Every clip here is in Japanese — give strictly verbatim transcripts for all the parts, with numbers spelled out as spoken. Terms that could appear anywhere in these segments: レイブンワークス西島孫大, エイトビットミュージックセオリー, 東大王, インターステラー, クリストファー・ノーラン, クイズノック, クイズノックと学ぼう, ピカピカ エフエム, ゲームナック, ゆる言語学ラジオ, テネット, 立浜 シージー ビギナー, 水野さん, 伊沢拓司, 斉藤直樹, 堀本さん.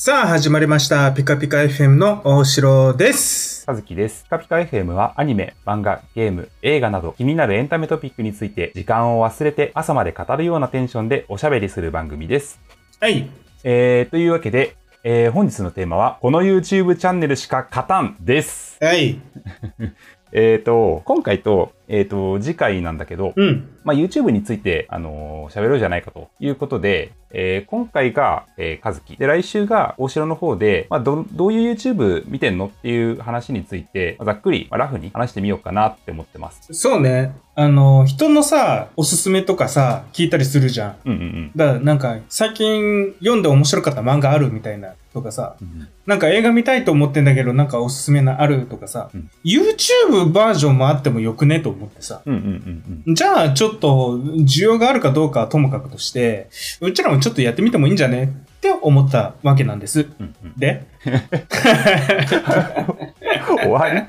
さあ始まりましたピカピカ エフエム の大城です。和樹です。ピカピカ エフエム はアニメ、漫画、ゲーム、映画など気になるエンタメトピックについて時間を忘れて朝まで語るようなテンションでおしゃべりする番組です。はい、えー、というわけで、えー、本日のテーマはこの YouTube チャンネルしか勝たんです。はいえーと、今回と、えーと、次回なんだけど、うん、まあ YouTube について、あのー、喋ろうじゃないかということで、えー、今回が、えー、和樹。で、来週が大城の方で、まあど、どういう YouTube 見てんのっていう話について、まあ、ざっくり、まあ、ラフに話してみようかなって思ってます。そうね。あのー、人のさ、おすすめとかさ、聞いたりするじゃん。うんうんうん。だから、なんか、最近読んで面白かった漫画あるみたいな。とかさ、うん、なんか映画見たいと思ってんだけどなんかおすすめなあるとかさ、うん、YouTube バージョンもあってもよくねと思ってさ、じゃあちょっと需要があるかどうかはともかくとしてうちらもちょっとやってみてもいいんじゃねって思ったわけなんです、うんうん、で終わり、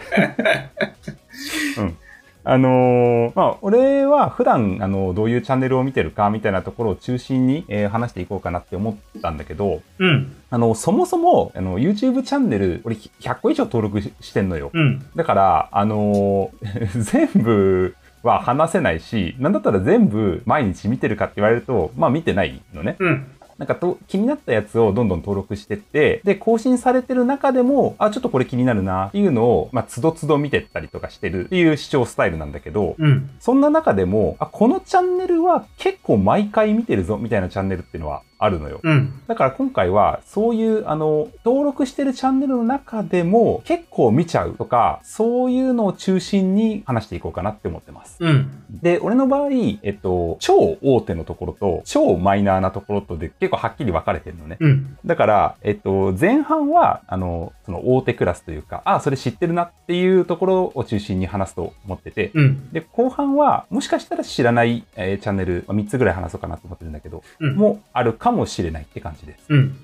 うんあのー、まあ、俺は普段、あのー、どういうチャンネルを見てるかみたいなところを中心に、えー、話していこうかなって思ったんだけど、うん、あの、そもそも、あの、YouTube チャンネル、俺ひゃっこ以上登録し、してんのよ。うん、だから、あのー、全部、は話せないし、なんだったら全部毎日見てるかって言われると、まあ見てないのね。うんなんかと気になったやつをどんどん登録してって、で、更新されてる中でも、あ、ちょっとこれ気になるなっていうのを、まあ、つどつど見てったりとかしてるっていう視聴スタイルなんだけど、うん、そんな中でも、あ、このチャンネルは結構毎回見てるぞみたいなチャンネルっていうのはあるのよ。うん、だから今回は、そういう、あの、登録してるチャンネルの中でも結構見ちゃうとか、そういうのを中心に話していこうかなって思ってます。うん、で、俺の場合、えっと、超大手のところと、超マイナーなところとで、結構はっきり分かれてるのね。うん、だから、えっと、前半は、あの、その大手クラスというか、ああ、それ知ってるなっていうところを中心に話すと思ってて、うん、で、後半は、もしかしたら知らない、えー、チャンネル、まあ、みっつぐらい話そうかなと思ってるんだけど、うん、もあるかもしれないって感じです。うん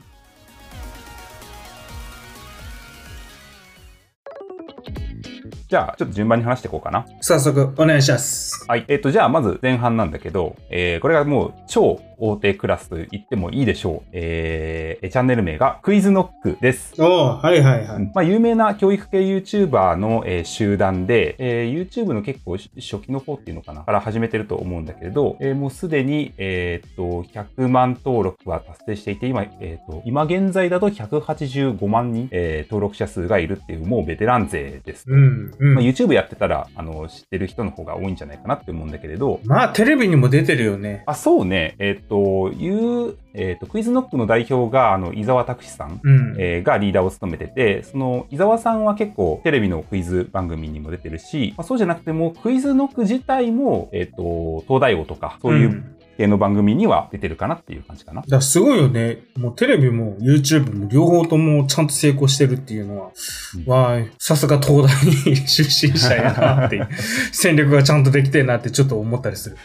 じゃあ、ちょっと順番に話していこうかな。早速、お願いします。はい。えっと、じゃあ、まず前半なんだけど、えー、これがもう超大手クラスと言ってもいいでしょう。えー、チャンネル名がクイズノックです。おー、はいはいはい。まあ、有名な教育系 YouTuber の、えー、集団で、えー、YouTube の結構初期の方っていうのかな、から始めてると思うんだけれど、えー、もうすでに、えー、っと、ひゃくまん登録は達成していて、今、えー、っと、今現在だとひゃくはちじゅうごまん人、えー、登録者数がいるっていう、もうベテラン勢です。うん。うん、まあ YouTube やってたらあの知ってる人の方が多いんじゃないかなって思うんだけれど、まあテレビにも出てるよね。あ、そうね。えっというえっとクイズノックの代表があの伊沢拓司さん、うんえー、がリーダーを務めてて、その伊沢さんは結構テレビのクイズ番組にも出てるし、まあ、そうじゃなくてもクイズノック自体もえっと東大王とかそういう、うん。系の番組には出てるかなっていう感じかな。だからすごいよね。もうテレビも YouTube も両方ともちゃんと成功してるっていうのは、うん、わー、さすが東大に出身したいなっていう、戦略がちゃんとできてるなってちょっと思ったりする。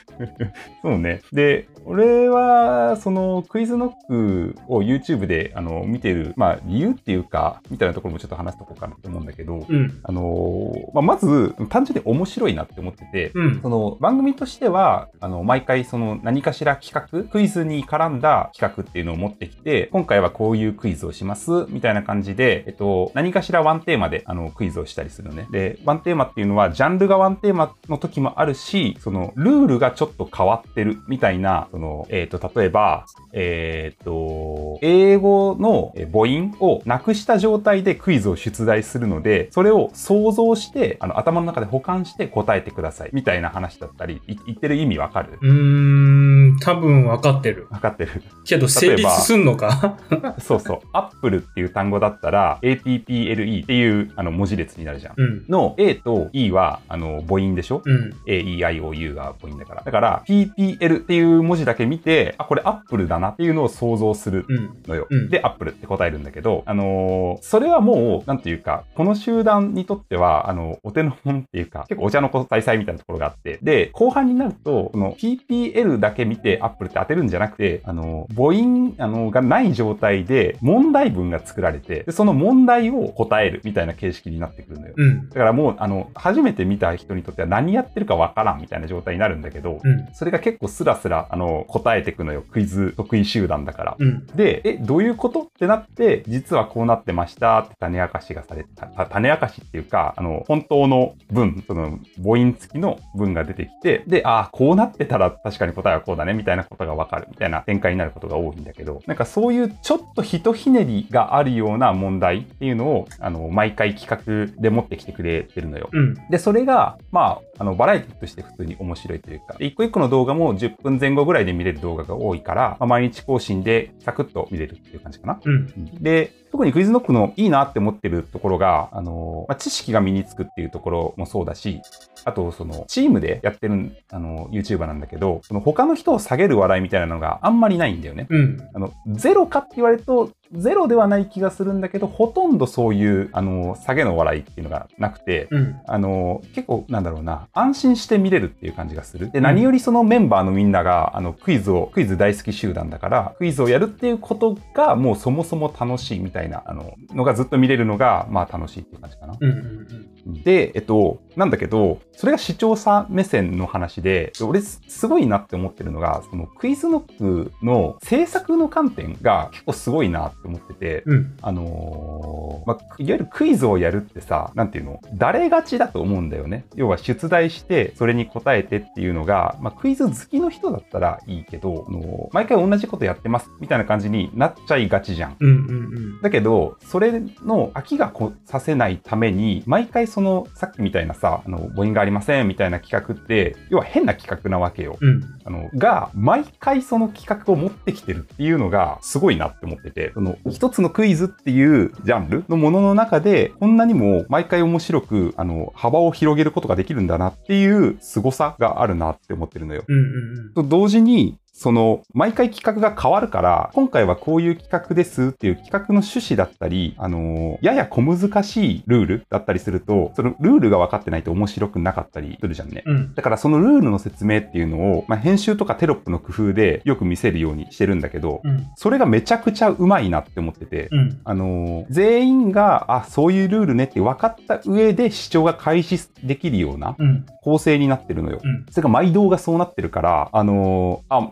そうね。で、俺は、そのクイズノックを YouTube であの見てる、まあ理由っていうか、みたいなところもちょっと話しとこうかなと思うんだけど、うん、あの、まあ、まず単純に面白いなって思ってて、うん、その番組としては、あの、毎回その何何かしら企画、クイズに絡んだ企画っていうのを持ってきて、今回はこういうクイズをしますみたいな感じで、えっと、何かしらワンテーマであのクイズをしたりするのね。で、ワンテーマっていうのはジャンルがワンテーマの時もあるし、そのルールがちょっと変わってるみたいな、その、えっと、例えば、えっと、英語の母音をなくした状態でクイズを出題するので、それを想像して、あの頭の中で保管して答えてくださいみたいな話だったり、言ってる意味わかる？うーん多分分かってる。分かってる。けど成立すんのかそうそう。アップルっていう単語だったら、エーティーピーエルイー っていうあの文字列になるじゃん。うん、の A と E はあの母音でしょ、うん、?A、E、I、O、U が母音だから。だから、ピーピーエル っていう文字だけ見て、あ、これアップルだなっていうのを想像するのよ。うんうん、で、アップルって答えるんだけど、あのー、それはもう、なんていうか、この集団にとっては、あの、お手の本っていうか、結構お茶の子大祭みたいなところがあって、で、後半になると、この ピーピーエル だけ見て、てアップルって当てるんじゃなくて、あの、母音あのがない状態で問題文が作られて、でその問題を答えるみたいな形式になってくるんだよ。うん、だからもう、あの、初めて見た人にとっては何やってるかわからんみたいな状態になるんだけど、うん、それが結構スラスラ、あの、答えてくのよ。クイズ得意集団だから。うん、で、え、どういうことってなって、実はこうなってましたって種明かしがされて、種明かしっていうか、あの、本当の文、その、母音付きの文が出てきて、で、ああ、こうなってたら確かに答えはこうだねみたいなことがわかるみたいな展開になることが多いんだけど、なんかそういうちょっとひとひねりがあるような問題っていうのを、あの、毎回企画で持ってきてくれてるのよ。うん、で、それが、まあ、あの、バラエティとして普通に面白いというか、一個一個の動画もじゅっぷんぜん後ぐらいで見れる動画が多いから、まあ、毎日更新でサクッと見れるっていう感じかな。うん、で、特にクイズノックのいいなって思ってるところが、あの、まあ、知識が身につくっていうところもそうだし、あと、その、チームでやってる、あの、YouTuber なんだけど、その他の人を下げる笑いみたいなのがあんまりないんだよね。うん、あの、ゼロかって言われると、ゼロではない気がするんだけど、ほとんどそういう、あの、下げの笑いっていうのがなくて、うん、あの、結構、なんだろうな、安心して見れるっていう感じがする。で、何よりそのメンバーのみんなが、あの、クイズを、クイズ大好き集団だから、クイズをやるっていうことが、もうそもそも楽しいみたいな、あの、のがずっと見れるのが、まあ楽しいっていう感じかな。うんうんうん、で、えっと、なんだけど、それが視聴者目線の話で、俺、すごいなって思ってるのが、その、クイズノックの制作の観点が結構すごいなって思ってて、うん、あのーまあ、いわゆるクイズをやるってさ、なんていうの、誰勝ちだと思うんだよね。要は出題してそれに答えてっていうのが、まあ、クイズ好きの人だったらいいけど、あのー、毎回同じことやってますみたいな感じになっちゃいがちじゃん。うんうんうん、だけどそれの飽きがこさせないために毎回そのさっきみたいなさ、あの母音がありませんみたいな企画って要は変な企画なわけよ。うん、あのが毎回その企画を持ってきてるっていうのがすごいなって思ってて。その一つのクイズっていうジャンルのものの中でこんなにも毎回面白く、あの幅を広げることができるんだなっていう凄さがあるなって思ってるのよ。うんうんうん、と同時にその毎回企画が変わるから、今回はこういう企画ですっていう企画の趣旨だったり、あのー、やや小難しいルールだったりすると、そのルールが分かってないと面白くなかったりするじゃんね。うん、だからそのルールの説明っていうのを、まあ、編集とかテロップの工夫でよく見せるようにしてるんだけど、うん、それがめちゃくちゃうまいなって思ってて、うん、あのー、全員があそういうルールねって分かった上で視聴が開始できるような構成になってるのよ。うん、それが毎動画そうなってるから、あのー、あ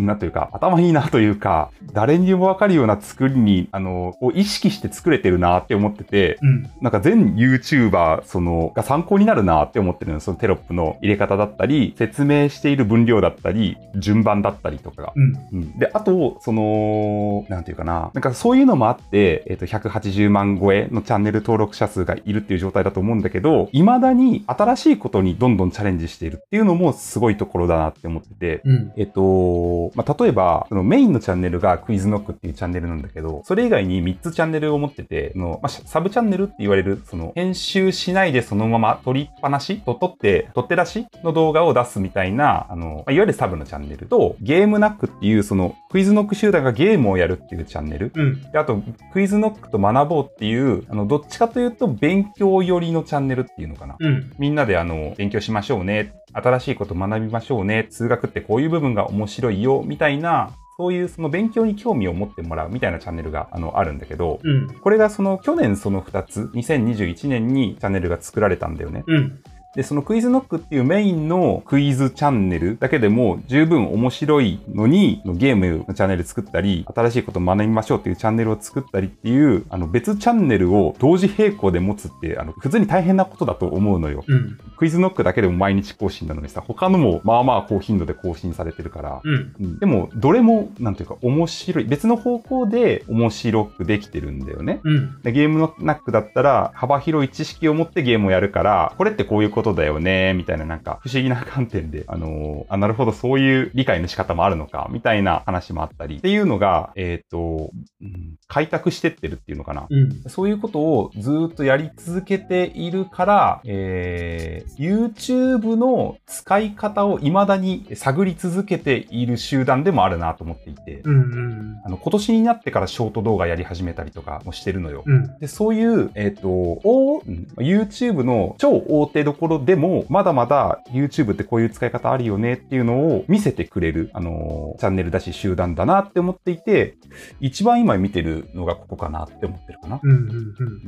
なんというか頭いいなというか、誰にも分かるような作りに、あのを意識して作れてるなって思ってて、うん、なんか全 YouTuber そのが参考になるなって思ってるの。そのテロップの入れ方だったり、説明している分量だったり、順番だったりとかが、うんうん、であとそのなんていうかな、なんかそういうのもあって、えー、とひゃくはちじゅうまん超えのチャンネル登録者数がいるっていう状態だと思うんだけど、いまだに新しいことにどんどんチャレンジしているっていうのもすごいところだなって思ってて、うん、えーとまあ、例えばそのメインのチャンネルがクイズノックっていうチャンネルなんだけど、それ以外にみっつチャンネルを持ってて、その、まあ、サブチャンネルって言われる、その編集しないでそのまま撮りっぱなしと撮って撮って出しの動画を出すみたいな、あの、まあ、いわゆるサブのチャンネルと、ゲームナックっていうそのクイズノック集団がゲームをやるっていうチャンネル、うん、であとクイズノックと学ぼうっていう、あのどっちかというと勉強寄りのチャンネルっていうのかな、うん、みんなであの勉強しましょうね、新しいこと学びましょうね、数学ってこういう部分が面白いよみたいな、そういうその勉強に興味を持ってもらうみたいなチャンネルが あ, のあるんだけど、うん、これがその去年そのふたつ、にせんにじゅういちねんにチャンネルが作られたんだよね。うん、で、そのクイズノックっていうメインのクイズチャンネルだけでも十分面白いのに、ゲームのチャンネル作ったり、新しいことを学びましょうっていうチャンネルを作ったりっていう、あの別チャンネルを同時並行で持つって、あの普通に大変なことだと思うのよ。うん、クイズノックだけでも毎日更新なのにさ、他のもまあまあ高頻度で更新されてるから、うんうん、でもどれもなんていうか面白い、別の方向で面白くできてるんだよね。うん、でゲームノックだったら幅広い知識を持ってゲームをやるから、これってこういうことだよねみたいな、なんか不思議な観点で、あのー、あ、なるほどそういう理解の仕方もあるのかみたいな話もあったりっていうのが、えっと、うん、開拓してってるっていうのかな、うん、そういうことをずっとやり続けているから、えー、YouTube の使い方を未だに探り続けている集団でもあるなと思っていて、うんうん、あの今年になってからショート動画やり始めたりとかもしてるのよ。うん、でそういう、えっと、お、うん、YouTube の超大手どころころでも、まだまだ YouTube ってこういう使い方あるよねっていうのを見せてくれる、あのー、チャンネルだし集団だなって思っていて、一番今見てるのがここかなって思ってるかな。うんうんうん。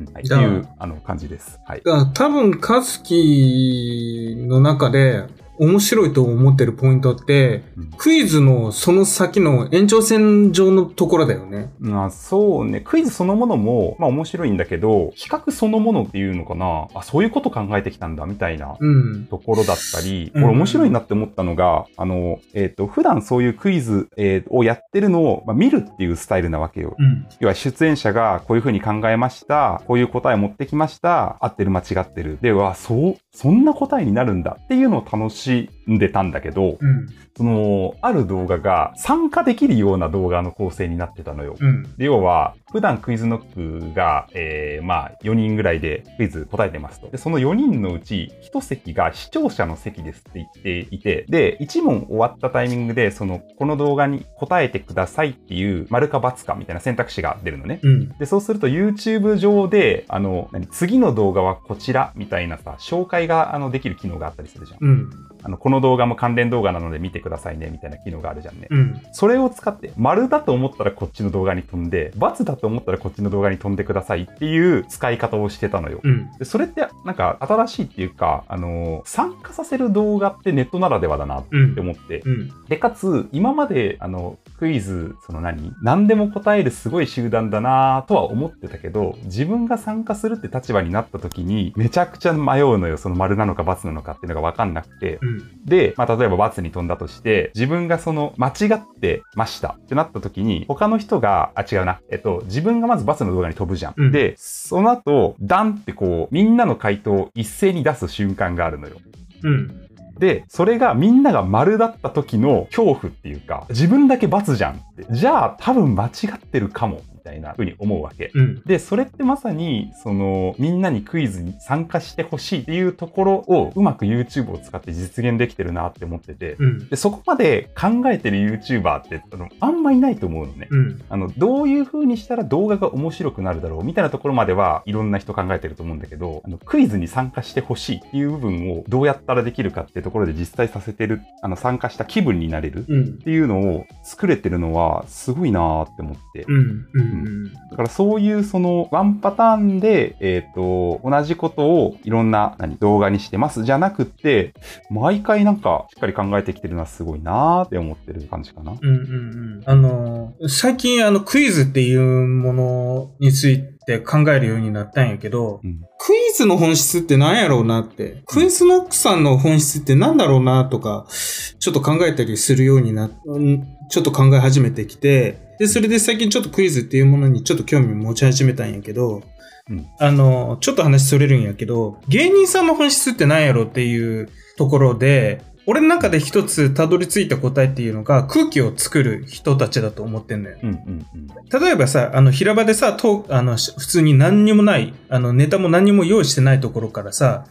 うん、はい、っていうあの感じです。はい。多分、カズキの中で、面白いと思ってるポイントって、うん、クイズのその先の延長線上のところだよね。あ、そうね。クイズそのものも、まあ面白いんだけど、比較そのものっていうのかな。あ、そういうこと考えてきたんだ、みたいなところだったり、うん、これ面白いなって思ったのが、あの、えっ、ー、と、普段そういうクイズ、えー、をやってるのを、まあ、見るっていうスタイルなわけよ。うん、要は出演者がこういう風に考えました。こういう答え持ってきました。合ってる間違ってる。では、そう、そんな答えになるんだっていうのを楽しい。でたんだけど、うん、そのある動画が参加できるような動画の構成になってたのよ。うん、で要は普段クイズノックが、えー、まあよにんぐらいでクイズ答えてますと。でそのよにんのうちいち席が視聴者の席ですって言っていて、でいち問終わったタイミングでそのこの動画に答えてくださいっていう丸か×かみたいな選択肢が出るのね。うん、でそうすると YouTube 上であの何次の動画はこちらみたいなさ紹介があのできる機能があったりするじゃん。うんあのこの動画も関連動画なので見てくださいねみたいな機能があるじゃんね。うん、それを使って丸だと思ったらこっちの動画に飛んで×だと思ったらこっちの動画に飛んでくださいっていう使い方をしてたのよ。うん、でそれってなんか新しいっていうか、あのー、参加させる動画ってネットならではだなって思って、うんうん、でかつ今まであのクイズその何何でも答えるすごい集団だなとは思ってたけど、自分が参加するって立場になった時にめちゃくちゃ迷うのよ。その丸なのか×なのかっていうのが分かんなくて。うんで、まあ、例えば×に飛んだとして、自分がその、間違ってましたってなった時に、他の人が、あ、違うな。えっと、自分がまず×の動画に飛ぶじゃん。うん、で、その後、ダンってこう、みんなの回答を一斉に出す瞬間があるのよ。うん。で、それがみんなが丸だった時の恐怖っていうか、自分だけ×じゃんって。じゃあ、多分間違ってるかも。みたいな風に思うわけ、うん、でそれってまさにそのみんなにクイズに参加してほしいっていうところをうまく YouTube を使って実現できてるなって思ってて、うん、でそこまで考えてる YouTuber ってあんまいないと思うのね、うん、あのどういう風にしたら動画が面白くなるだろうみたいなところまではいろんな人考えてると思うんだけど、あのクイズに参加してほしいっていう部分をどうやったらできるかってところで実際させてる、あの参加した気分になれるっていうのを作れてるのはすごいなって思って、うんうんうん、だからそういうそのワンパターンで、えっと、同じことをいろんな何動画にしてますじゃなくって、毎回なんかしっかり考えてきてるのはすごいなーって思ってる感じかな。うんうんうん。あのー、最近あのクイズっていうものについて、考えるようになったんやけど、うん、クイズの本質って何やろうなって、クイズノックさんの本質って何だろうなとか、ちょっと考えたりするようになっ、ちょっと考え始めてきて、で、それで最近ちょっとクイズっていうものにちょっと興味持ち始めたんやけど、うん、あの、ちょっと話それるんやけど、芸人さんの本質って何やろうっていうところで、俺の中で一つたどり着いた答えっていうのが空気を作る人たちだと思ってんだよ。例えばさ、あの平場でさ、とあの普通に何にもない、あのネタも何にも用意してないところからさ、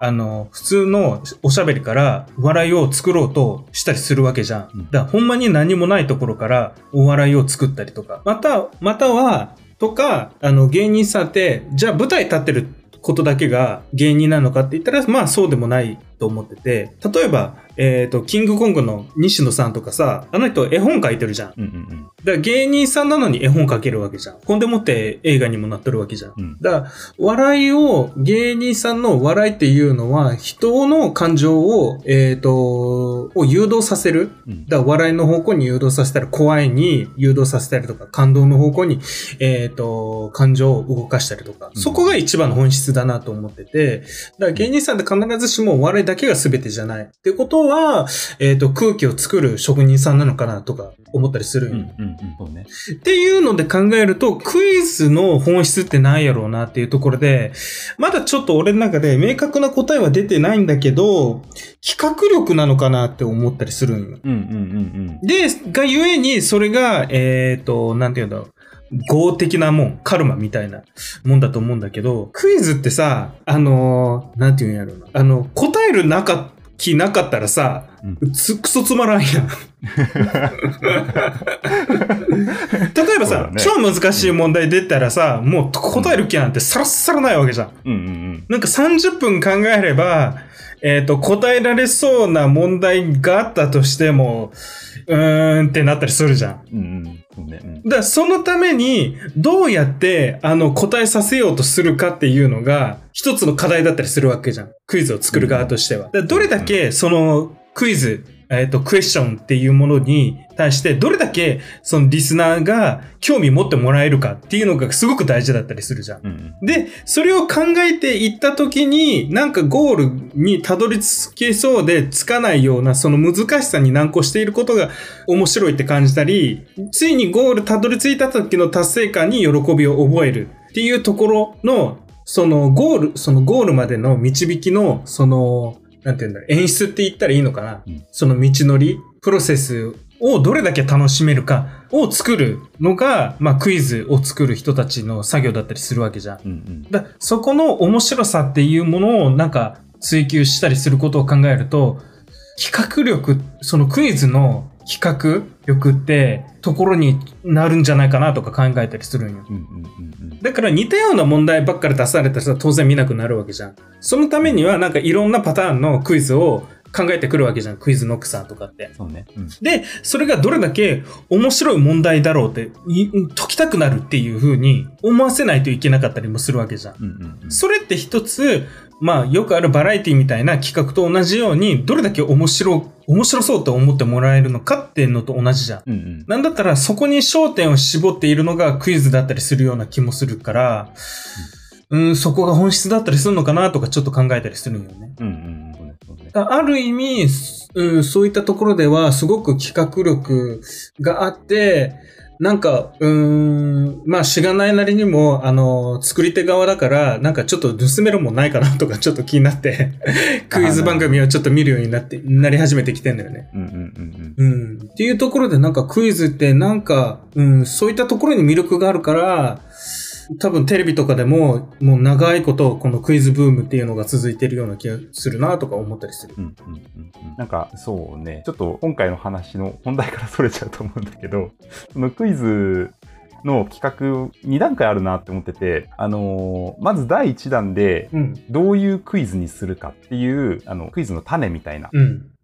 あの、普通のおしゃべりから笑いを作ろうとしたりするわけじゃん。だからほんまに何もないところからお笑いを作ったりとか。また、または、とか、あの芸人さんって、じゃあ舞台立ってることだけが芸人なのかって言ったら、まあそうでもないと思ってて、例えば、えっと、キングコングの西野さんとかさ、あの人絵本書いてるじゃん。うんうんうん、だから芸人さんなのに絵本書けるわけじゃん。ほんでもって映画にもなっとるわけじゃん。うん、だから、笑いを、芸人さんの笑いっていうのは、人の感情を、えっと、を誘導させる。だから笑いの方向に誘導させたら、怖いに誘導させたりとか、感動の方向に、えっと、感情を動かしたりとか、そこが一番の本質だなと思ってて、だから芸人さんって必ずしも笑いだだけが全てじゃないってことは、えっと、空気を作る職人さんなのかなとか思ったりする。っていうので考えると、クイズの本質って何やろうなっていうところで、まだちょっと俺の中で明確な答えは出てないんだけど、企画力なのかなって思ったりするんよ。で、がゆえにそれが、えっと、なんていうんだろう。業的なもん、カルマみたいなもんだと思うんだけど、クイズってさ、あのー、なんていうんやろうな。あの、答える中、木なかったらさ、うん、つクソつまらんやん。例えばさ、ね、超難しい問題出たらさ、うん、もう答える気なんてさらっさらないわけじゃん。うんうんうん、なんかさんじゅっぷん考えれば、えっと、答えられそうな問題があったとしても、うーんってなったりするじゃん。うんうんねうん、だからそのために、どうやって、あの、答えさせようとするかっていうのが、一つの課題だったりするわけじゃん。クイズを作る側としては。だからどれだけ、その、クイズ、えっと、クエスチョンっていうものに対して、どれだけ、そのリスナーが興味持ってもらえるかっていうのがすごく大事だったりするじゃん。うんうん、で、それを考えていったときに、なんかゴールにたどり着けそうでつかないような、その難しさに難航していることが面白いって感じたり、ついにゴールたどり着いた時の達成感に喜びを覚えるっていうところの、そのゴール、そのゴールまでの導きの、その、なんて言うんだろう、演出って言ったらいいのかな、うん、その道のり、プロセスをどれだけ楽しめるかを作るのが、まあクイズを作る人たちの作業だったりするわけじゃん。うんうん、だそこの面白さっていうものをなんか追求したりすることを考えると、企画力、そのクイズの企画力ってところになるんじゃないかなとか考えたりするんよ。うんうんうんうん、だから似たような問題ばっかり出されたらさ、当然見なくなるわけじゃん。そのためにはなんかいろんなパターンのクイズを考えてくるわけじゃん。クイズノックさんとかって。そうね。うん、で、それがどれだけ面白い問題だろうって、解きたくなるっていう風に思わせないといけなかったりもするわけじゃん。うんうんうん、それって一つ、まあよくあるバラエティみたいな企画と同じように、どれだけ面白、面白そうと思ってもらえるのかっていうのと同じじゃん。うんうん、なんだったらそこに焦点を絞っているのがクイズだったりするような気もするから、うん、うんそこが本質だったりするのかなとかちょっと考えたりするんよね。うんうんある意味、うん、そういったところではすごく企画力があって、なんか、うーん、まあ、しがないなりにも、あの、作り手側だから、なんかちょっと盗めるもんないかなとかちょっと気になって、クイズ番組をちょっと見るようになって、なり始めてきてんだよね。うんうんうんうん。うん。っていうところでなんかクイズってなんか、うん、そういったところに魅力があるから、多分テレビとかでももう長いことこのクイズブームっていうのが続いてるような気がするなとか思ったりする、うんうんうん、なんかそうねちょっと今回の話の本題からそれちゃうと思うんだけどそのクイズの企画に段階あるなって思ってて、あのー、まずだいいちだんでどういうクイズにするかっていう、うん、あのクイズの種みたいな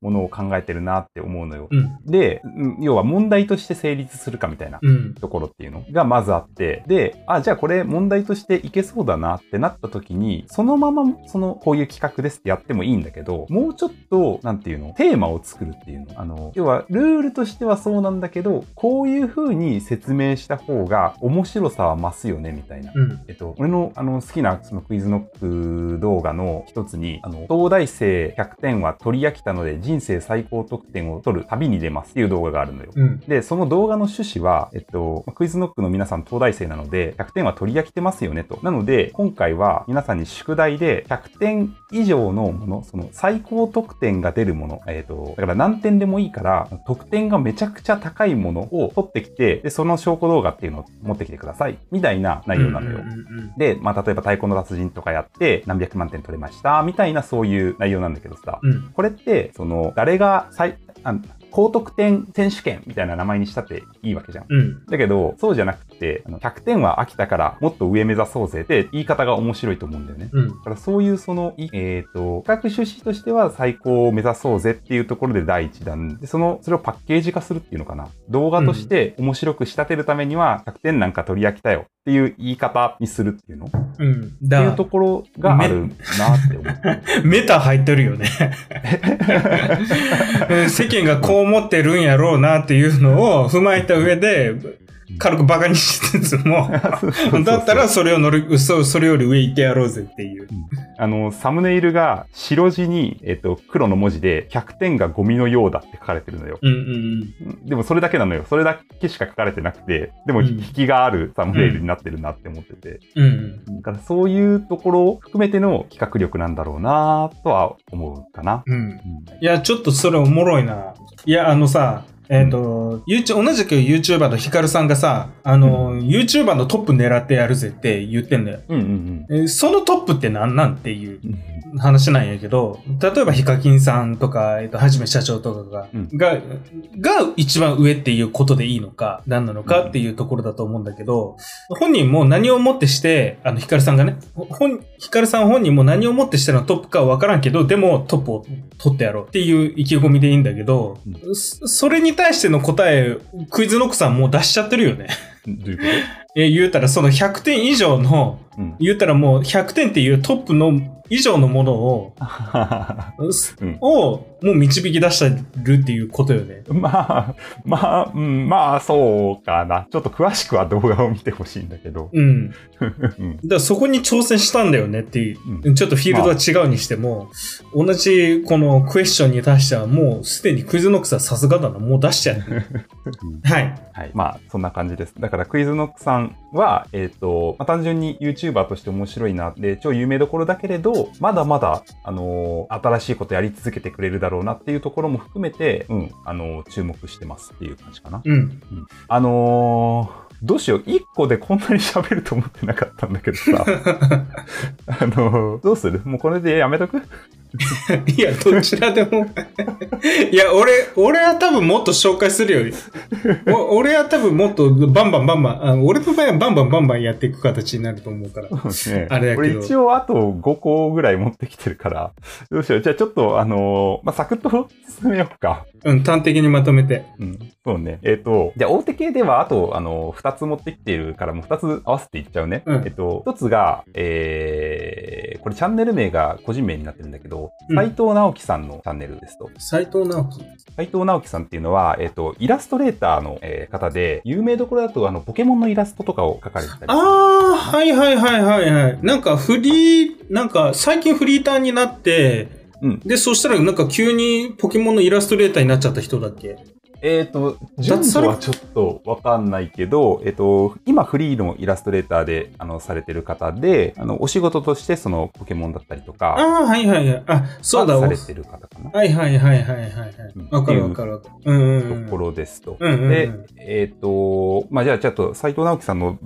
ものを考えてるなって思うのよ、うん、で要は問題として成立するかみたいなところっていうのがまずあって、であじゃあこれ問題としていけそうだなってなった時にそのままそのこういう企画ですってやってもいいんだけど、もうちょっとなんていうのテーマを作るっていうの、あの要はルールとしてはそうなんだけどこういう風に説明した方が面白さは増すよねみたいな、うん、えっと俺のあの好きなそのクイズノック動画の一つにあの東大生ひゃくてんは取り飽きたので人生最高得点を取る旅に出ますっていう動画があるのよ、うん、でその動画の趣旨は、えっと、クイズノックの皆さん東大生なのでひゃくてんは取り飽きてますよねと。なので今回は皆さんに宿題でひゃくてん以上のもの、その最高得点が出るもの、えっと、だから何点でもいいから得点がめちゃくちゃ高いものを取ってきて、でその証拠動画っていうのを持ってきてくださいみたいな内容なのよ、うんうんうん、で、まあ、例えば太鼓の達人とかやって何百万点取れましたみたいなそういう内容なんだけどさ、うん、これってその誰が最あ高得点選手権みたいな名前にしたっていいわけじゃん、うん、だけどそうじゃなくてあのひゃくてんは飽きたからもっと上目指そうぜって言い方が面白いと思うんだよね、うん、だからそういうそのえっ、ー、と企画趣旨としては最高を目指そうぜっていうところでだいいちだんでそのそれをパッケージ化するっていうのかな、動画として面白く仕立てるためにはひゃくてんなんか取り飽きたよっていう言い方にするっていうの、うん、だっていうところがあるなって思ってメタ入ってるよね世間がこう思ってるんやろうなっていうのを踏まえた上で軽くバカにしつつもだったらそれを乗りそそれより上行ってやろうぜっていう、うん、あのサムネイルが白地に、えっと、黒の文字でひゃくてんがゴミのようだって書かれてるのよ、うんうん、でもそれだけなのよ、それだけしか書かれてなくて、でも引きがあるサムネイルになってるなって思ってて、うんうん、だからそういうところを含めての企画力なんだろうなとは思うかな、うんうん、いやちょっとそれおもろいな。いやあのさえっと、うん、同じく YouTuber のヒカルさんがさ、あの、うん、YouTuber のトップ狙ってやるぜって言ってんだよ。うんうんうん、そのトップってなんなんっていう話なんやけど、例えばヒカキンさんとか、えっと、はじめ社長とかが、うん、が、が一番上っていうことでいいのか、何なのかっていうところだと思うんだけど、本人も何をもってして、あの、ヒカルさんがね、本、ヒカルさん本人も何をもってしてのトップかはわからんけど、でもトップを取ってやろうっていう意気込みでいいんだけど、うん、それに対しての答え、クイズノックさんもう出しちゃってるよね。どういうこと？え、言うたらそのひゃくてん以上の、うん、言うたらもうひゃくてんっていうトップの以上のものを、うん、をもう導き出してるっていうことよね。まあ、まあ、うん、まあ、そうかな。ちょっと詳しくは動画を見てほしいんだけど。うん。うん、だからそこに挑戦したんだよねっていう、うん、ちょっとフィールドは違うにしても、まあ、同じこのクエスチョンに対してはもうすでにクイズノックさんさすがだな、もう出しちゃう。はい。はい。まあ、そんな感じです。だからクイズノックさんは、えっと、まあ、単純に YouTuber として面白いなって、超有名どころだけれど、まだまだ、あのー、新しいことやり続けてくれるだろうなっていうところも含めて、うん、あのー、注目してますっていう感じかな。うん。うん、あのー、どうしよう。一個でこんなに喋ると思ってなかったんだけどさ。あのー、どうする？もうこれでやめとく？いや、どちらでも。いや、俺、俺は多分もっと紹介するより。俺は多分もっとバンバンバンバン、あの俺の場合はバンバンバンバンやっていく形になると思うから。そうですね。あれだけど。俺一応あとごこぐらい持ってきてるから。どうしよう。じゃあちょっとあのー、まあ、サクッと進めようか。うん、端的にまとめて。うん。そうね。えっと、じゃあ大手系ではあと、あのー、ふたつ持ってきてるから、もうふたつ合わせていっちゃうね。うん、えっと、ひとつが、えー、これチャンネル名が個人名になってるんだけど、斉藤直樹さんのチャンネルですと。斉藤直樹。斉藤直樹さんっていうのは、えっと、イラストレーターの、えー、方で、有名どころだと、あの、ポケモンのイラストとかを描かれてたり。ああ、はいはいはいはいはい。なんかフリー、なんか最近フリーターになって、うん、で、そしたらなんか急にポケモンのイラストレーターになっちゃった人だっけ？えっと、順序はちょっとわかんないけど、えっと、今フリーのイラストレーターで、あの、されてる方で、あの、お仕事としてそのポケモンだったりとか。ああ、はいはいはい。あ、そうだ、されてる方かな。はいはいはいはいはいはい。わかるわかるわかる。うん。ところですと。で、えっと、まあ、じゃあちょっと斉藤直樹さんの、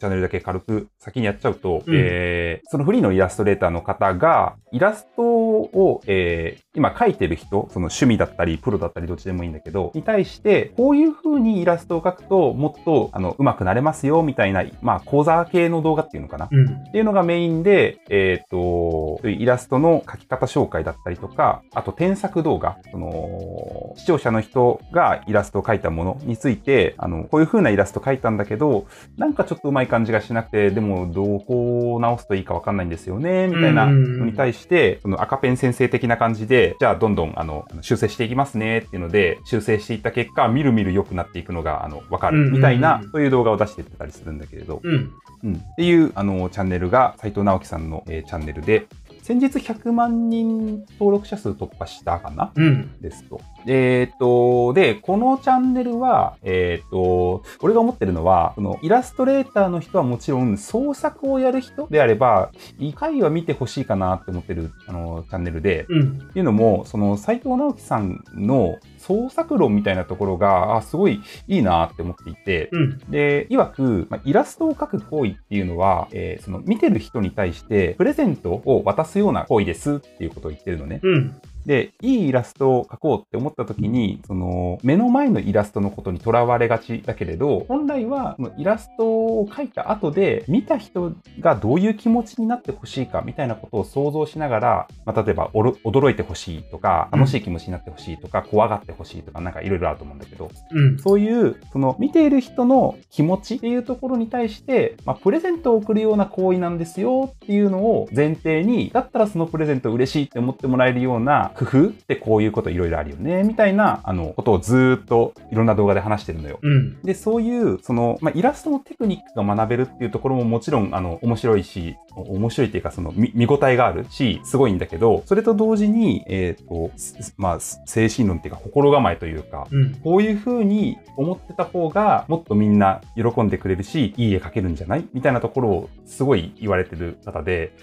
チャンネルだけ軽く先にやっちゃうと、うん、えー、そのフリーのイラストレーターの方が、イラストを、えー、今描いてる人、その趣味だったり、プロだったり、どっちでもいいんだけど、に対して、こういう風にイラストを描くと、もっと、あの、上手くなれますよ、みたいな、まあ、講座系の動画っていうのかな。うん、っていうのがメインで、えっと、イラストの描き方紹介だったりとか、あと、添削動画、その、視聴者の人がイラストを描いたものについて、あの、こういう風なイラスト描いたんだけど、なんかちょっと上手い感じがしなくて、でもどこを直すといいかわかんないんですよねみたいなのに対して、その赤ペン先生的な感じで、じゃあどんどんあの修正していきますねっていうので修正していった結果、みるみる良くなっていくのがあのわかるみたいな、そういう動画を出していったりするんだけれど、うんうん、っていうあのチャンネルが斉藤直樹さんの、えー、チャンネルで。先日ひゃくまんにん登録者数突破したかな、うん、ですと。えっと、で、このチャンネルは、えー、っと、俺が思ってるのは、そのイラストレーターの人はもちろん創作をやる人であれば、いっかいは見てほしいかなって思ってるあのチャンネルで、うん、っていうのも、その斉藤直樹さんの創作論みたいなところが、あ、すごいいいなって思っていて、うん、で、いわく、まあ、イラストを描く行為っていうのは、えー、その見てる人に対してプレゼントを渡すような行為ですっていうことを言ってるのね。うんで、いいイラストを描こうって思った時に、その、目の前のイラストのことにとらわれがちだけれど、本来は、イラストを描いた後で、見た人がどういう気持ちになってほしいか、みたいなことを想像しながら、まあ、例えば、驚いてほしいとか、楽しい気持ちになってほしいとか、怖がってほしいとか、なんかいろいろあると思うんだけど、うん、そういう、その、見ている人の気持ちっていうところに対して、まあ、プレゼントを贈るような行為なんですよっていうのを前提に、だったらそのプレゼント嬉しいって思ってもらえるような、工夫ってこういうこといろいろあるよねみたいなあのことをずーっといろんな動画で話してるのよ。うん、でそういうその、まあ、イラストのテクニックが学べるっていうところももちろんあの面白いし面白いっていうかその 見, 見応えがあるしすごいんだけどそれと同時に、えーとまあ、精神論っていうか心構えというか、うん、こういうふうに思ってた方がもっとみんな喜んでくれるしいい絵描けるんじゃないみたいなところをすごい言われてる方で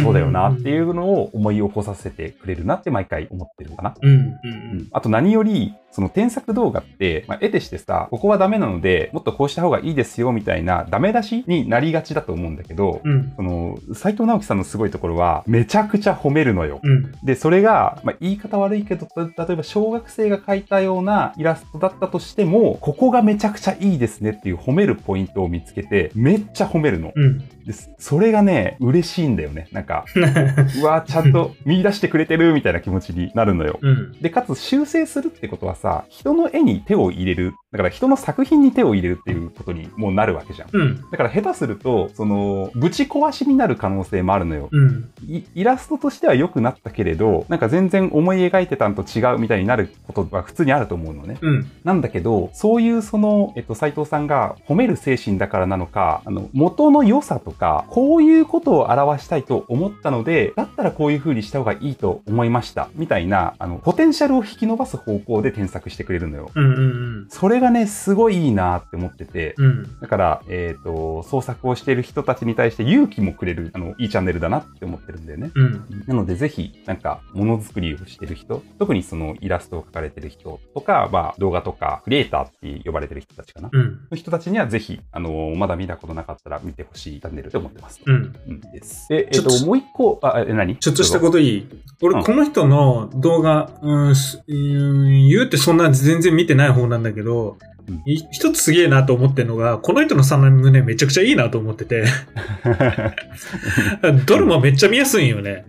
そうだよなっていうのを思い起こさせてくれるなって毎回思ってるかな。あと何よりその添削動画って、まあ、得てしてさ、ここはダメなので、もっとこうした方がいいですよみたいなダメ出しになりがちだと思うんだけど、うん、その斎藤直樹さんのすごいところは、めちゃくちゃ褒めるのよ。うん、で、それが、まあ、言い方悪いけど、例えば小学生が描いたようなイラストだったとしても、ここがめちゃくちゃいいですねっていう褒めるポイントを見つけて、めっちゃ褒めるの。うん、でそれがね、嬉しいんだよね。なんか、うわ、ちゃんと見出してくれてるみたいな気持ちになるのよ。うん、で、かつ修正するってことはさ、人の絵に手を入れる。だから人の作品に手を入れるっていうことにもうなるわけじゃん。うん、だから下手すると、その、ぶち壊しになる可能性もあるのよ。うん、イラストとしては良くなったけれど、なんか全然思い描いてたんと違うみたいになることは普通にあると思うのね。うん、なんだけど、そういうその、えっと、斎藤さんが褒める精神だからなのか、あの、元の良さとか、こういうことを表したいと思ったので、だったらこういう風にした方がいいと思いました。みたいな、あの、ポテンシャルを引き伸ばす方向で添削してくれるのよ。うんうんうん、それがね、すごいいいなって思ってて、うん、だから、えっと、創作をしている人たちに対して勇気もくれる、あの、いいチャンネルだなって思ってるんだよね。うん、なので、ぜひ、なんか、ものづくりをしてる人、特にそのイラストを描かれてる人とか、まあ、動画とか、クリエイターって呼ばれてる人たちかな。うん、の人たちには、ぜひ、あの、まだ見たことなかったら見てほしいチャンネルって思ってます。うん。うんです。で、えっと、もう一個、あ、え、何？ちょっとしたこといい？俺、この人の動画、うん、言うってそんな全然見てない方なんだけど、うん、一つすげえなと思ってるのが、この人のサムネめちゃくちゃいいなと思っててどれもめっちゃ見やすいんよね。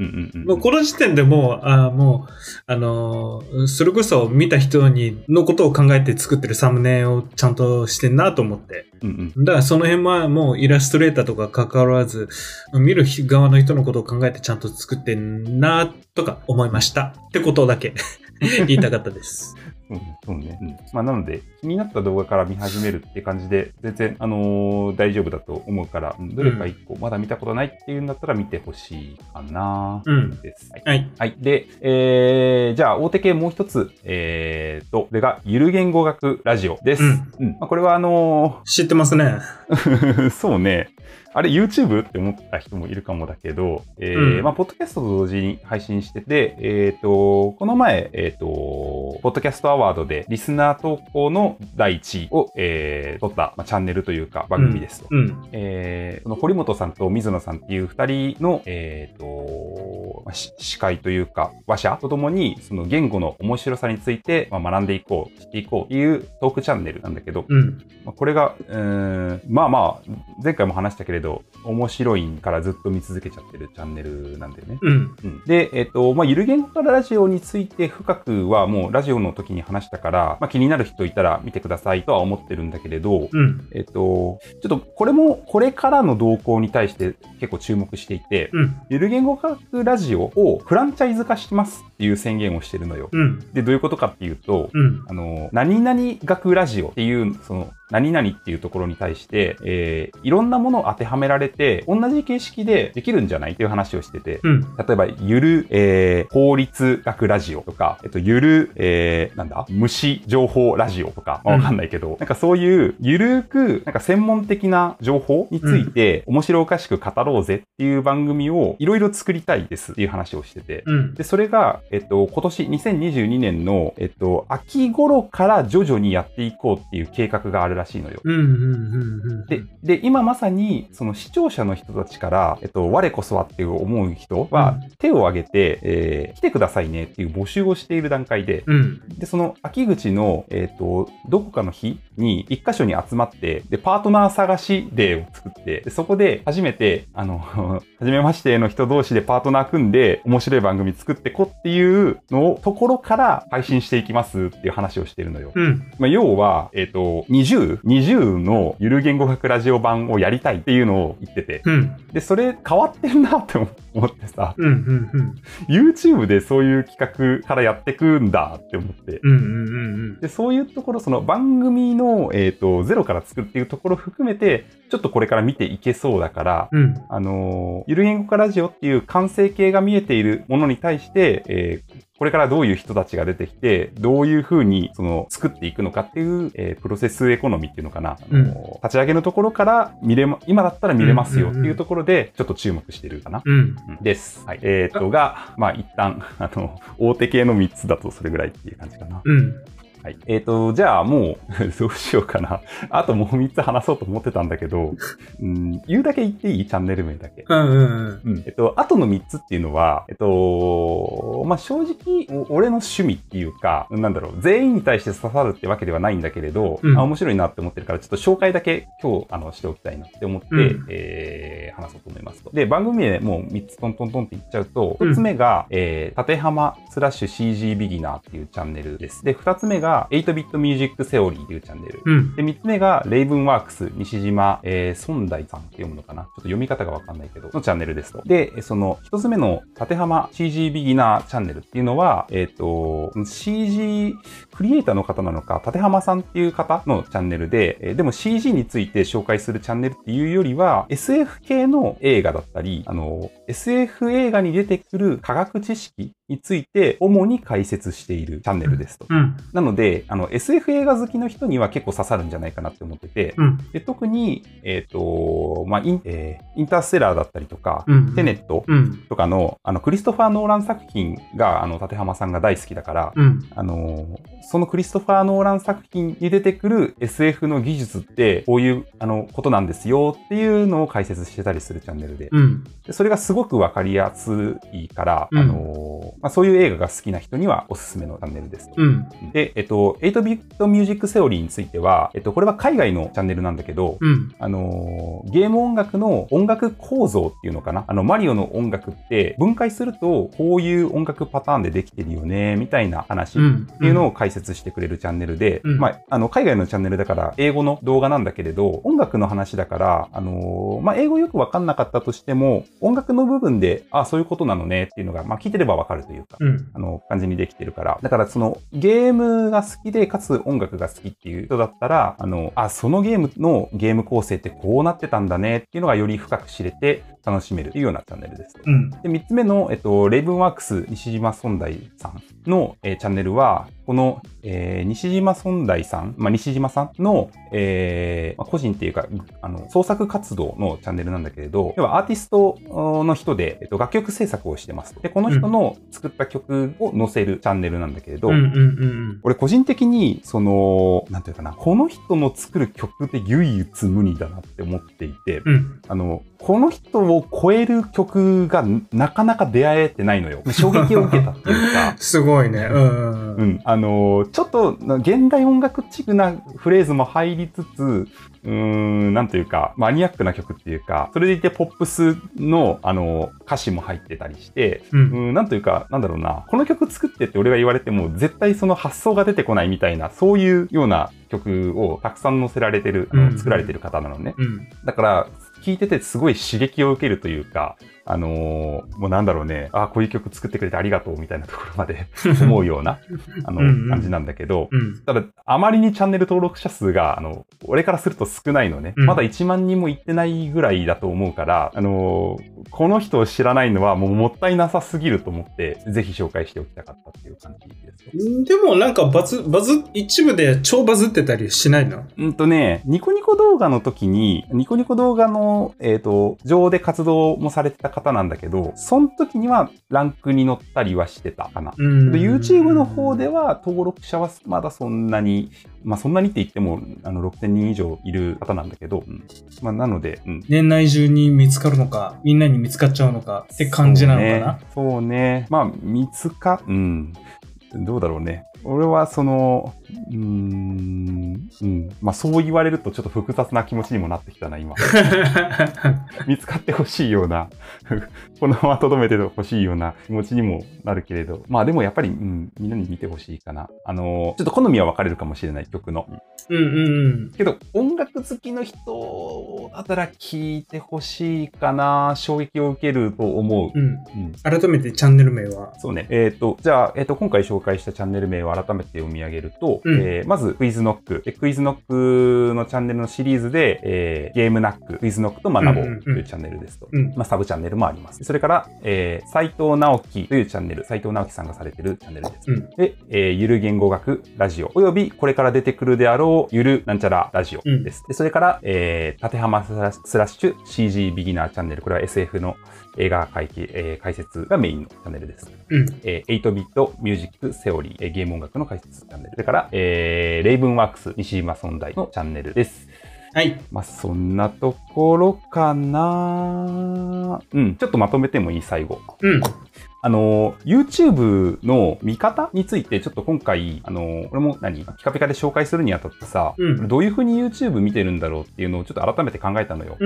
もうこの時点でもう、あもう、あのー、それこそ見た人にのことを考えて作ってるサムネをちゃんとしてんなと思って、うんうん、だからその辺はもうイラストレーターとか関わらず、見る側の人のことを考えてちゃんと作ってんなとか思いましたってことだけ言いたかったです。うん、そうね。うん、まあ、なので、気になった動画から見始めるって感じで、全然、あのー、大丈夫だと思うから、どれか一個、まだ見たことないっていうんだったら見てほしいかなーです。うん、はい。はい。で、えー、じゃあ、大手系もう一つ、えーと、これが、ゆる言語学ラジオです。うん。うん、まあ、これは、あのー、知ってますね。そうね。あれ YouTube って思った人もいるかもだけど、えーうん、まあ、ポッドキャストと同時に配信してて、えっと、この前、えっと、ポッドキャストアワードでリスナー投稿のだいいちいを、えー、取った、まあ、チャンネルというか番組ですと。うんうん、えー、その堀本さんと水野さんっていうふたりの、えっと、まあ、司会というか話者とともに、その言語の面白さについて、まあ、学んでいこう、知っていこうっていうトークチャンネルなんだけど、うん、まあこれが、うーん、まあまあ、前回も話したけれど、面白いからずっと見続けちゃってるチャンネルなんだよね。うんうん、で、えっと、まあ、ゆる言語からラジオについて深くはもうラジオの時に話したから、まあ、気になる人いたら見てくださいとは思ってるんだけれど、うん、えっと、ちょっとこれもこれからの動向に対して結構注目していて、うん、ゆる言語学ラジオをフランチャイズ化しますっていう宣言をしてるのよ。うん、で、どういうことかっていうと、うん、あの、何々学ラジオっていう、その、何々っていうところに対して、えー、いろんなものを当てはめられて、同じ形式でできるんじゃないっていう話をしてて、うん、例えば、ゆる、えー、法律学ラジオとか、えっと、ゆる、えー、なんだ、虫情報ラジオとか、まあ、わかんないけど、うん、なんかそういう、ゆるく、なんか専門的な情報について、面白おかしく語ろうぜっていう番組を、いろいろ作りたいですっていう話をしてて、うん、で、それが、えっと、今年にせんにじゅうにねんの、えっと、秋頃から徐々にやっていこうっていう計画があるらしいのよ。で、で、今まさに、その視聴者の人たちから、えっと、我こそはって思う人は、手を挙げて、えー、来てくださいねっていう募集をしている段階で、うん、で、その秋口の、えっと、どこかの日に、一箇所に集まって、で、パートナー探しデーを作って、でそこで初めて、あの、はじめましての人同士でパートナー組んで、面白い番組作ってこっていうのを、ところから配信していきますっていう話をしてるのよ。うん、まあ要は、えっと、にじゅうにじゅうのゆる言語学ラジオ版をやりたいっていうのを言ってて、うん、でそれ変わってんなって思ってさ、YouTube でそういう企画からやってくんだって思って、でそういうところ、その番組の、えーと、ゼロから作るっていうところを含めて、ちょっとこれから見ていけそうだから、うん、あのゆる言語化ラジオっていう完成形が見えているものに対して、えーこれからどういう人たちが出てきて、どういうふうにその作っていくのかっていう、えー、プロセスエコノミーっていうのかな、うん、あの立ち上げのところから見れ、ま、今だったら見れますよっていうところでちょっと注目してるかな、うん、です。はい、えー、っとがまあ一旦あの大手系のみっつだとそれぐらいっていう感じかな。うんはい、えっと、じゃあもう、どうしようかな。あともうみっつ話そうと思ってたんだけど、うん、言うだけ言っていい？チャンネル名だけ。うんうんうん。えっと、あとのみっつっていうのは、えっと、まあ、正直、俺の趣味っていうか、なんだろう、全員に対して刺さるってわけではないんだけれど、うん、あ、面白いなって思ってるから、ちょっと紹介だけ今日、あの、しておきたいなって思って、うん、えー、話そうと思いますと。で、番組でもうみっつトントントンって言っちゃうと、ひとつめが、うん、えー、縦浜スラッシュ シージー ビギナーっていうチャンネルです。で、ふたつめが、はちビットミュージックセオリーというチャンネル、うん、でみっつめがレイブンワークス西島、えー、孫大さんって読むのかな、ちょっと読み方がわかんないけどのチャンネルですと。でそのひとつめの縦浜 シージー ビギナーチャンネルっていうのは、えっと シージー クリエイターの方なのか縦浜さんっていう方のチャンネルで、でも シージー について紹介するチャンネルっていうよりは エスエフ 系の映画だったり、あの エスエフ 映画に出てくる科学知識について主に解説しているチャンネルですと。うん、なので、あの、エスエフ 映画好きの人には結構刺さるんじゃないかなって思ってて、うん、で特に、えっと、まあイン、えー、インターステラーだったりとか、うん、テネットとかの、あの、クリストファー・ノーラン作品が、あの、立浜さんが大好きだから、うん、あの、そのクリストファー・ノーラン作品に出てくる エスエフ の技術って、こういう、あの、ことなんですよっていうのを解説してたりするチャンネルで、うん、でそれがすごくわかりやすいから、うん、あの、まあそういう映画が好きな人にはおすすめのチャンネルですと。うん、で、えっと、はちビットミュージックセオリーについては、えっと、これは海外のチャンネルなんだけど、うん、あの、ゲーム音楽の音楽構造っていうのかな、あの、マリオの音楽って分解すると、こういう音楽パターンでできてるよね、みたいな話っていうのを解説してくれるチャンネルで、うん、まあ、あの、海外のチャンネルだから、英語の動画なんだけれど、音楽の話だから、あの、まあ、英語よくわかんなかったとしても、音楽の部分で、あ、そういうことなのねっていうのが、まあ、聞いてればわかるというか、うん、あの感じにできてるから、だからそのゲームが好きでかつ音楽が好きっていう人だったら、あのあそのゲームのゲーム構成ってこうなってたんだねっていうのがより深く知れて楽しめるというようなチャンネルです。うん、でみっつめの、えっと、レイブンワークス西島孫大さんの、えー、チャンネルはこの、えー、西島孫大さん、まあ、西島さんの、えーまあ、個人っていうかあの創作活動のチャンネルなんだけれど、要はアーティストの人で、えっと、楽曲制作をしてます。でこの人の、うん、作った曲を載せるチャンネルなんだけれど、俺個人的にそのなんていうかな、この人の作る曲って唯一無二だなって思っていて、うん、あのこの人を超える曲がなかなか出会えてないのよ。衝撃を受けたっていうか。すごいね。うん、うん、あのちょっと現代音楽チックなフレーズも入りつつ、うーん、なんというかマニアックな曲っていうか、それでいてポップスのあの歌詞も入ってたりして、うん、うん、なんというか。なんだろうな、この曲作ってって俺が言われても絶対その発想が出てこないみたいな、そういうような曲をたくさん載せられてる、あの作られてる方なのね、うんうん、だから聴いててすごい刺激を受けるというか、あのー、もうなんだろうね、ああこういう曲作ってくれてありがとうみたいなところまで思うようなあのうん、うん、感じなんだけど、うん、ただあまりにチャンネル登録者数があの俺からすると少ないのね、うん、まだいちまんにんもいってないぐらいだと思うから、あのー、この人を知らないのはもうもったいなさすぎると思ってぜひ紹介しておきたかったっていう感じです。でもなんかバズバズ一部で超バズってたりしないの？うんとね、ニコニコ動画の時にニコニコ動画のえっと上で活動もされてた方なんだけど、その時にはランクに乗ったりはしてたかな。YouTube の方では登録者はまだそんなに、まあそんなにって言ってもあのろくせんにん以上いる方なんだけど、うん、まあなので、うん、年内中に見つかるのか、みんなに見つかっちゃうのかって感じなのかな。そうね、そうね、まあ見つか、うん、どうだろうね。俺はそのうーん、うん、まあそう言われるとちょっと複雑な気持ちにもなってきたな今。見つかってほしいようなこのままとどめてほしいような気持ちにもなるけれど、まあでもやっぱり、うん、みんなに見てほしいかな。あのちょっと好みは分かれるかもしれない曲の、うんうんうん、けど音楽好きの人だったら聴いてほしいかな、衝撃を受けると思う、うんうん、改めてチャンネル名はそうね、えっとじゃあ、えっと今回紹介したチャンネル名は改めて読み上げると、うん、えー、まずクイズノックで、クイズノックのチャンネルのシリーズで、えー、ゲームナック、クイズノックと学ぼうというチャンネルですと、まあ、サブチャンネルもあります。それから、えー、斉藤直樹というチャンネル、斉藤直樹さんがされてるチャンネルです。うん、で、えー、ゆる言語学ラジオおよびこれから出てくるであろうゆるなんちゃらラジオです。うん、でそれから、えー、立浜スラッシュ シージー ビギナーチャンネル、これは エスエフ の映画解析、えー、解説がメインのチャンネルです。うん、えー、エイトビットミュージックセオリー、えー、ゲーム音楽の解説チャンネル。それから、えー、レイブンワークス西島村大のチャンネルです。はい。まあ、そんなところかな。うん。ちょっとまとめてもいい、最後。うん。あの、YouTube の見方について、ちょっと今回、あの、俺も何、ピカピカで紹介するにあたってさ、うん、どういう風に YouTube 見てるんだろうっていうのをちょっと改めて考えたのよ。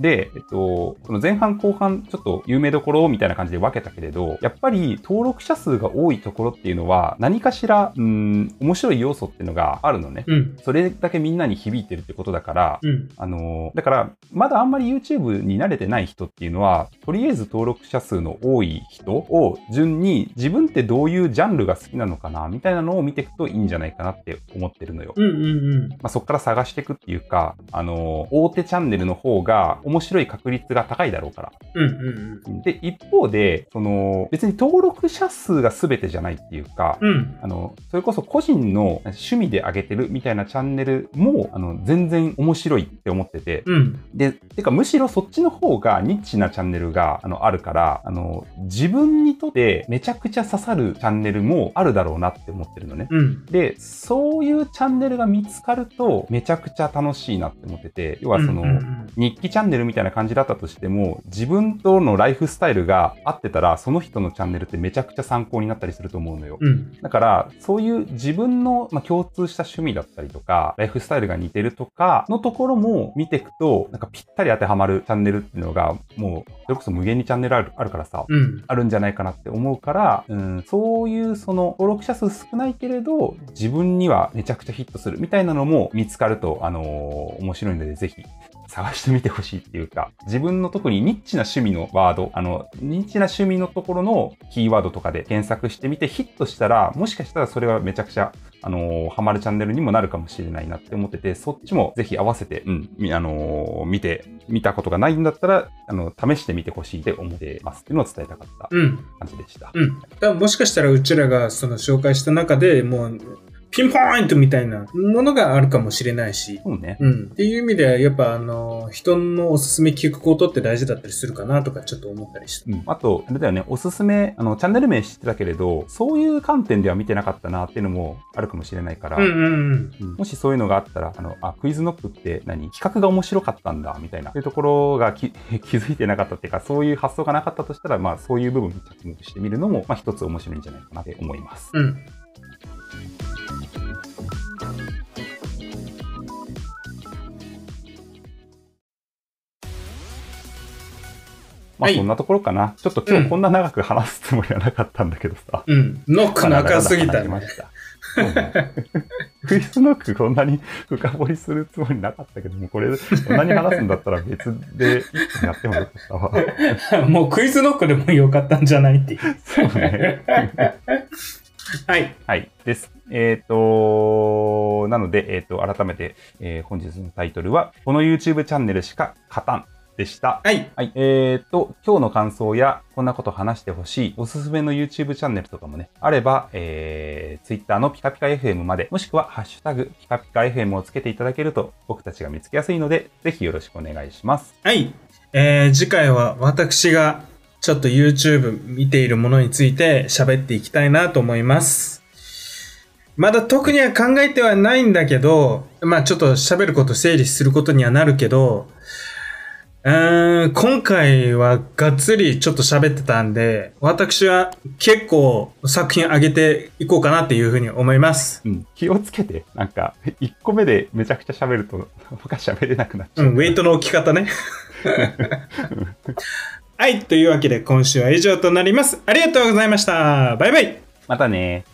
で、えっと、この前半後半、ちょっと有名どころみたいな感じで分けたけれど、やっぱり登録者数が多いところっていうのは、何かしら、うん、面白い要素っていうのがあるのね。うん、それだけみんなに響いてるってことだから、うん、あの、だから、まだあんまり YouTube に慣れてない人っていうのは、とりあえず登録者数の多い人、を順に自分ってどういうジャンルが好きなのかなみたいなのを見ていくといいんじゃないかなって思ってるのよ。そこから探していくっていうか、あの大手チャンネルの方が面白い確率が高いだろうから。で一方でその別に登録者数が全てじゃないっていうか、うん、あのそれこそ個人の趣味で上げてるみたいなチャンネルもあの全然面白いって思ってて、うん、でてかむしろそっちの方がニッチなチャンネルが あのあるから、あの自分自分にとってめちゃくちゃ刺さるチャンネルもあるだろうなって思ってるのね。うん、でそういうチャンネルが見つかるとめちゃくちゃ楽しいなって思ってて、要はその日記チャンネルみたいな感じだったとしても自分とのライフスタイルが合ってたらその人のチャンネルってめちゃくちゃ参考になったりすると思うのよ。うん、だからそういう自分の、まあ、共通した趣味だったりとかライフスタイルが似てるとかのところも見ていくとなんかぴったり当てはまるチャンネルっていうのがもうそれこそ無限にチャンネルある、あるからさ、うん、あるんじゃないかなって思うから、うん、そういうその登録者数少ないけれど自分にはめちゃくちゃヒットするみたいなのも見つかると、あのー、面白いのでぜひ探してみてほしいっていうか、自分の特にニッチな趣味のワード、あのニッチな趣味のところのキーワードとかで検索してみてヒットしたらもしかしたらそれはめちゃくちゃあのー、ハマるチャンネルにもなるかもしれないなって思ってて、そっちもぜひ合わせて、うん、あのー、見て、見たことがないんだったら、あの、試してみてほしいって思ってますっていうのを伝えたかった感じでした。うん。うん、だからもしかしたらうちらがその紹介した中でもう、ピンポイントみたいなものがあるかもしれないし。そうね。うん。っていう意味では、やっぱ、あの、人のおすすめ聞くことって大事だったりするかなとか、ちょっと思ったりして。うん。あと、あれだよね、おすすめ、あの、チャンネル名知ってたけれど、そういう観点では見てなかったなっていうのもあるかもしれないから、もしそういうのがあったら、あの、あ、クイズノックって何？企画が面白かったんだ、みたいな。そういうところがき気づいてなかったっていうか、そういう発想がなかったとしたら、まあ、そういう部分に着目してみるのも、まあ、一つ面白いんじゃないかなって思います。うん。まあそんなところかな。はい、ちょっと今日こんな長く話すつもりはなかったんだけどさ。うん。ノック長すぎたね。クイズノックこんなに深掘りするつもりなかったけども、これ、こんなに話すんだったら別でやってもよかったわ。もうクイズノックでもよかったんじゃないっていう。そうね。はい。はい。です。えっと、なので、えっと、改めて、えー、本日のタイトルは、この YouTube チャンネルしか勝たん。でした。はい。はい。えっと、今日の感想や、こんなこと話してほしい、おすすめの YouTube チャンネルとかもね、あれば、えー、Twitter のピカピカ エフエム まで、もしくは、ハッシュタグ、ピカピカ エフエム をつけていただけると、僕たちが見つけやすいので、ぜひよろしくお願いします。はい。えー、次回は私が、ちょっと YouTube 見ているものについて喋っていきたいなと思います。まだ特には考えてはないんだけど、まあちょっと喋ること整理することにはなるけど、うん今回はがっつりちょっと喋ってたんで、私は結構作品上げていこうかなっていうふうに思います。うん、気をつけて、なんか、いっこめでめちゃくちゃ喋ると、他喋れなくなっちゃう。うん、ウェイトの置き方ね。はい、というわけで今週は以上となります。ありがとうございました。バイバイ。またね。